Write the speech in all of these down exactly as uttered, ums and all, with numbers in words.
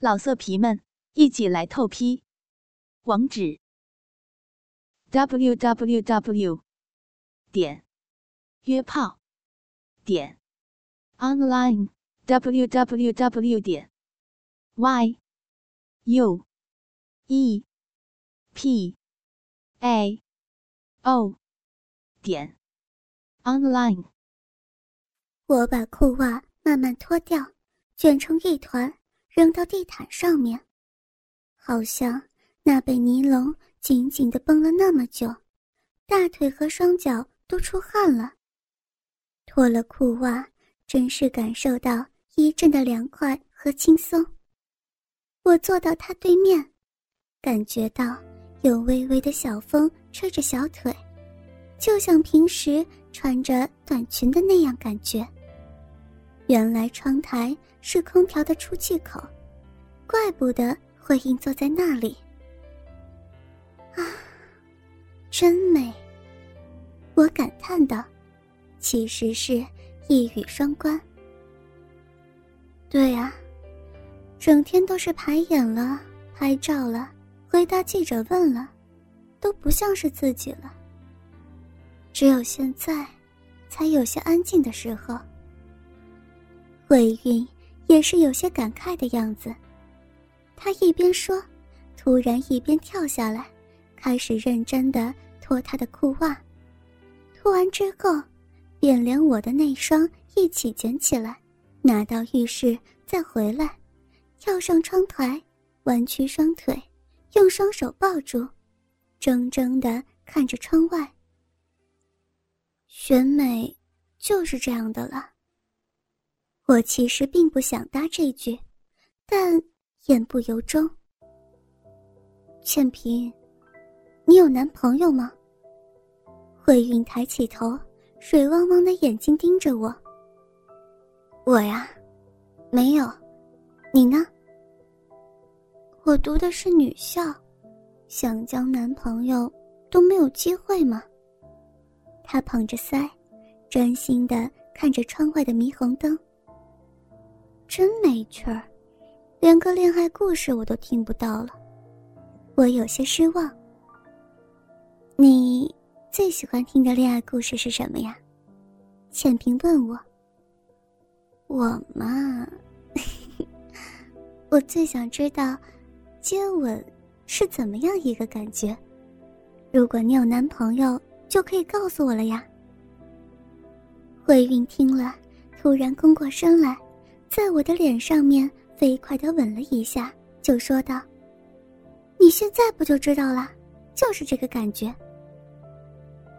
老色皮们，一起来透批！网址 ：www 点约炮点 online www 点 y u e p a o 点 online。我把裤袜慢慢脱掉，卷成一团，扔到地毯上面，好像那被尼龙紧紧地绷了那么久，大腿和双脚都出汗了。脱了裤袜，真是感受到一阵的凉快和轻松。我坐到他对面，感觉到有微微的小风吹着小腿，就像平时穿着短裙的那样感觉。原来窗台是空调的出气口，怪不得会硬坐在那里。啊，真美！我感叹道，其实是一语双关。对啊，整天都是排演了、拍照了、回答记者问了，都不像是自己了。只有现在，才有些安静的时候。慧韵也是有些感慨的样子，她一边说，突然一边跳下来，开始认真地脱她的裤袜，脱完之后便连我的那双一起捡起来，拿到浴室再回来，跳上窗台，弯曲双腿，用双手抱住，怔怔地看着窗外。选美就是这样的了。我其实并不想搭这句，但言不由衷。倩萍，你有男朋友吗？慧韵抬起头，水汪汪的眼睛盯着我。我呀，没有，你呢？我读的是女校，想交男朋友都没有机会吗？她捧着腮，专心地看着窗外的霓虹灯。真没趣儿，连个恋爱故事我都听不到了，我有些失望。你最喜欢听的恋爱故事是什么呀？倩萍问我。我嘛，我最想知道接吻是怎么样一个感觉。如果你有男朋友，就可以告诉我了呀。慧韵听了，突然弓过身来，在我的脸上面飞快地吻了一下，就说道，你现在不就知道了，就是这个感觉。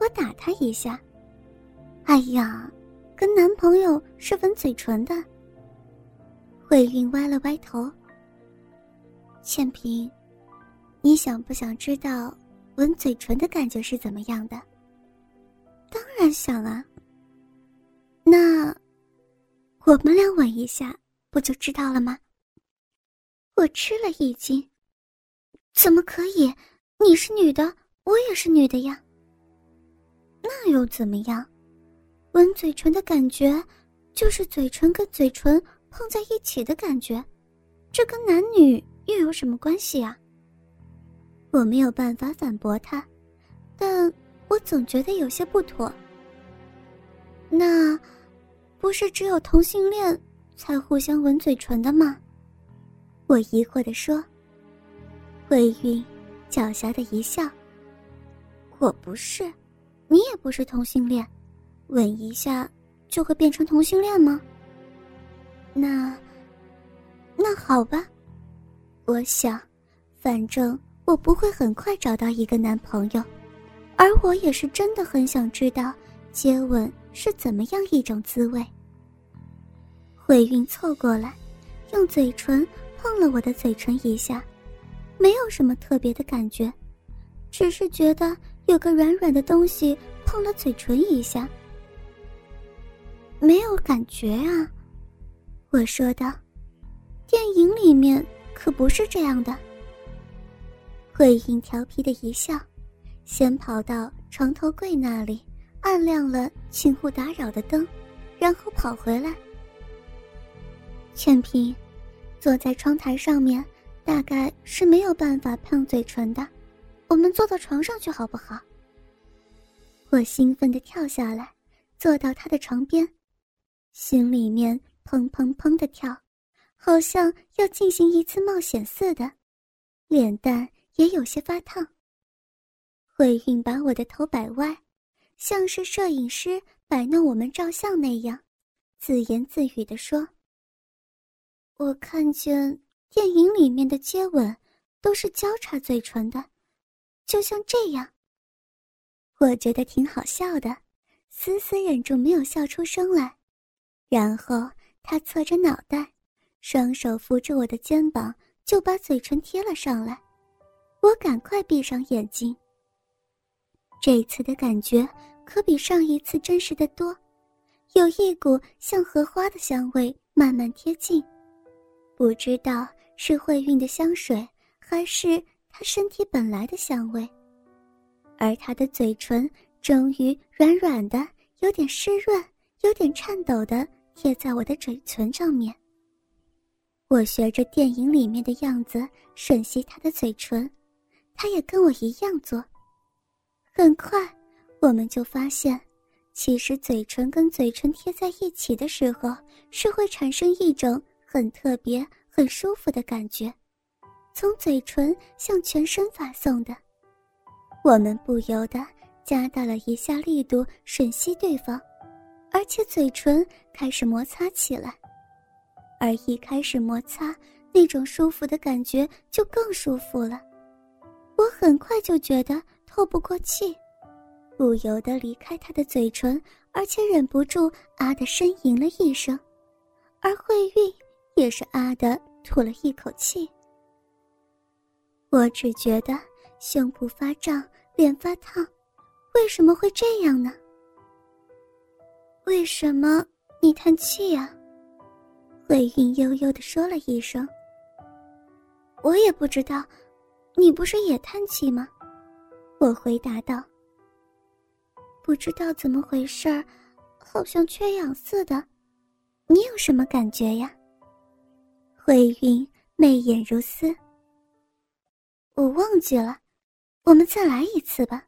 我打他一下，哎呀，跟男朋友是吻嘴唇的。慧韵歪了歪头，倩萍，你想不想知道吻嘴唇的感觉是怎么样的？当然想啊。那我们俩吻一下不就知道了吗？我吃了一惊，怎么可以？你是女的，我也是女的呀。那又怎么样？吻嘴唇的感觉就是嘴唇跟嘴唇碰在一起的感觉，这跟男女又有什么关系啊？我没有办法反驳他，但我总觉得有些不妥。那不是只有同性恋才互相吻嘴唇的吗？我疑惑地说。慧韵狡黠地一笑，我不是，你也不是同性恋，吻一下就会变成同性恋吗？那那好吧，我想反正我不会很快找到一个男朋友，而我也是真的很想知道接吻是怎么样一种滋味。慧韵凑过来，用嘴唇碰了我的嘴唇一下，没有什么特别的感觉，只是觉得有个软软的东西碰了嘴唇一下。没有感觉啊，我说道，电影里面可不是这样的。慧韵调皮的一笑，先跑到床头柜那里按亮了请勿打扰的灯，然后跑回来。倩萍，坐在窗台上面大概是没有办法碰嘴唇的，我们坐到床上去好不好？我兴奋地跳下来，坐到他的床边，心里面砰砰砰地跳，好像要进行一次冒险似的，脸蛋也有些发烫。慧韵把我的头摆歪，像是摄影师摆弄我们照相那样，自言自语地说，我看见电影里面的接吻都是交叉嘴唇的，就像这样。我觉得挺好笑的，丝丝忍住没有笑出声来。然后他侧着脑袋，双手扶着我的肩膀，就把嘴唇贴了上来。我赶快闭上眼睛。这次的感觉可比上一次真实的多，有一股像荷花的香味慢慢贴近。不知道是慧韵的香水，还是他身体本来的香味。而他的嘴唇终于软软的，有点湿润，有点颤抖的贴在我的嘴唇上面。我学着电影里面的样子吮吸他的嘴唇，他也跟我一样做。很快我们就发现，其实嘴唇跟嘴唇贴在一起的时候，是会产生一种很特别很舒服的感觉，从嘴唇向全身发送的。我们不由得加大了一下力度吮吸对方，而且嘴唇开始摩擦起来。而一开始摩擦，那种舒服的感觉就更舒服了。我很快就觉得透不过气，不由得离开他的嘴唇，而且忍不住啊的呻吟了一声，而慧韵也是啊的吐了一口气。我只觉得胸部发胀，脸发烫，为什么会这样呢？为什么你叹气呀、啊？慧韵悠悠地说了一声。我也不知道，你不是也叹气吗？我回答道。不知道怎么回事儿，好像缺氧似的，你有什么感觉呀？慧韵媚眼如丝。我忘记了，我们再来一次吧。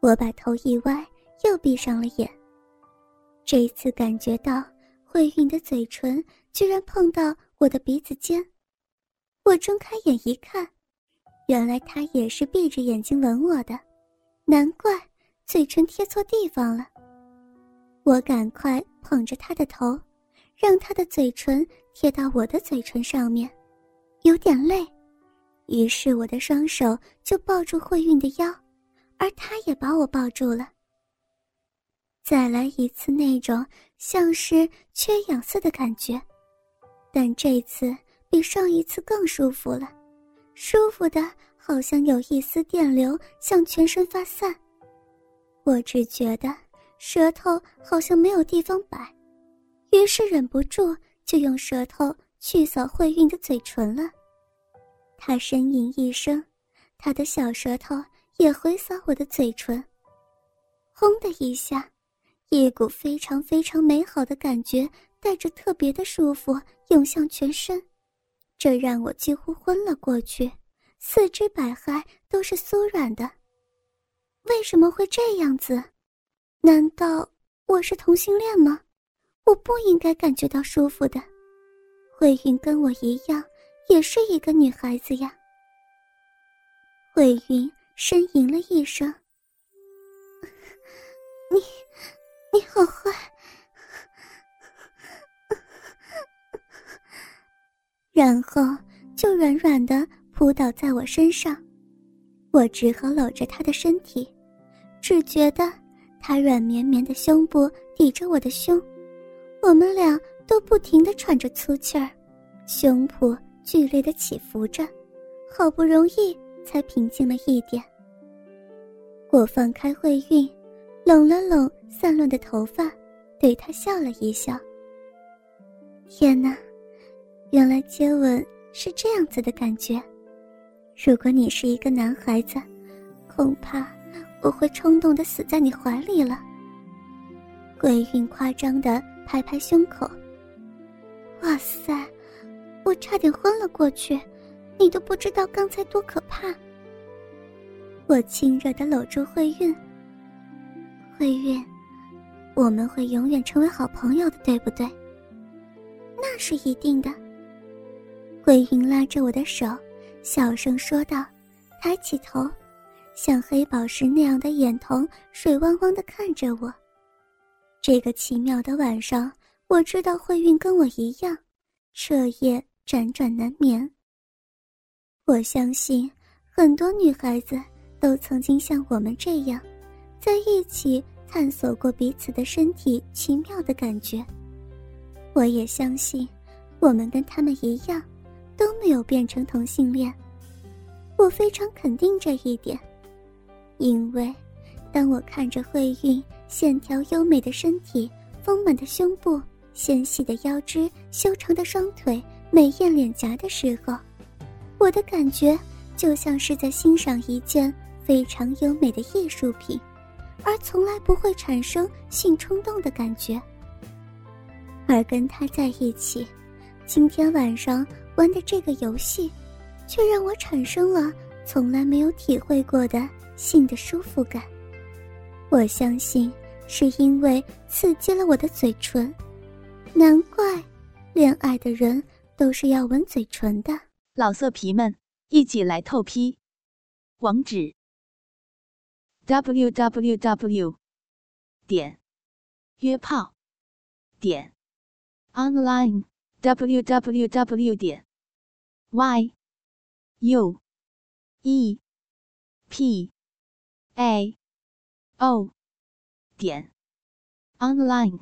我把头一歪，又闭上了眼。这一次感觉到慧韵的嘴唇居然碰到我的鼻子尖，我睁开眼一看，原来她也是闭着眼睛吻我的，难怪嘴唇贴错地方了。我赶快捧着她的头，让她的嘴唇贴到我的嘴唇上面，有点累。于是我的双手就抱住慧韵的腰，而她也把我抱住了。再来一次那种像是缺氧似的感觉，但这次比上一次更舒服了，舒服的好像有一丝电流向全身发散。我只觉得舌头好像没有地方摆，于是忍不住就用舌头去扫慧韵的嘴唇了。他呻吟一声，他的小舌头也回扫我的嘴唇。轰的一下，一股非常非常美好的感觉带着特别的舒服涌向全身，这让我几乎昏了过去，四肢百骸都是酥软的。为什么会这样子？难道我是同性恋吗？我不应该感觉到舒服的。慧韵跟我一样，也是一个女孩子呀。慧云呻吟了一声，你你好坏。然后就软软地扑倒在我身上，我只好搂着她的身体，只觉得她软绵绵的胸部抵着我的胸，我们俩都不停地喘着粗气儿，胸脯剧烈的起伏着，好不容易才平静了一点。我放开慧韵，拢了拢散乱的头发，对她笑了一笑。天哪，原来接吻是这样子的感觉。如果你是一个男孩子，恐怕我会冲动地死在你怀里了。慧韵夸张地拍拍胸口。哇塞，我差点昏了过去，你都不知道刚才多可怕。我亲热地搂住慧韵。慧韵，我们会永远成为好朋友的，对不对？那是一定的。慧韵拉着我的手，小声说道，抬起头，像黑宝石那样的眼瞳水汪汪地看着我。这个奇妙的晚上，我知道慧韵跟我一样，彻夜辗转难眠。我相信很多女孩子都曾经像我们这样，在一起探索过彼此的身体奇妙的感觉。我也相信我们跟他们一样都没有变成同性恋，我非常肯定这一点。因为当我看着慧韵线条优美的身体，丰满的胸部，纤细的腰肢，修长的双腿，美艳脸颊的时候，我的感觉就像是在欣赏一件非常优美的艺术品，而从来不会产生性冲动的感觉。而跟他在一起，今天晚上玩的这个游戏，却让我产生了从来没有体会过的性的舒服感。我相信是因为刺激了我的嘴唇，难怪恋爱的人都是要吻嘴唇的。老色皮们，一起来透批，网址 double u double u double u 点约炮 点 online double u double u double u 点 y u e p a o 点 online。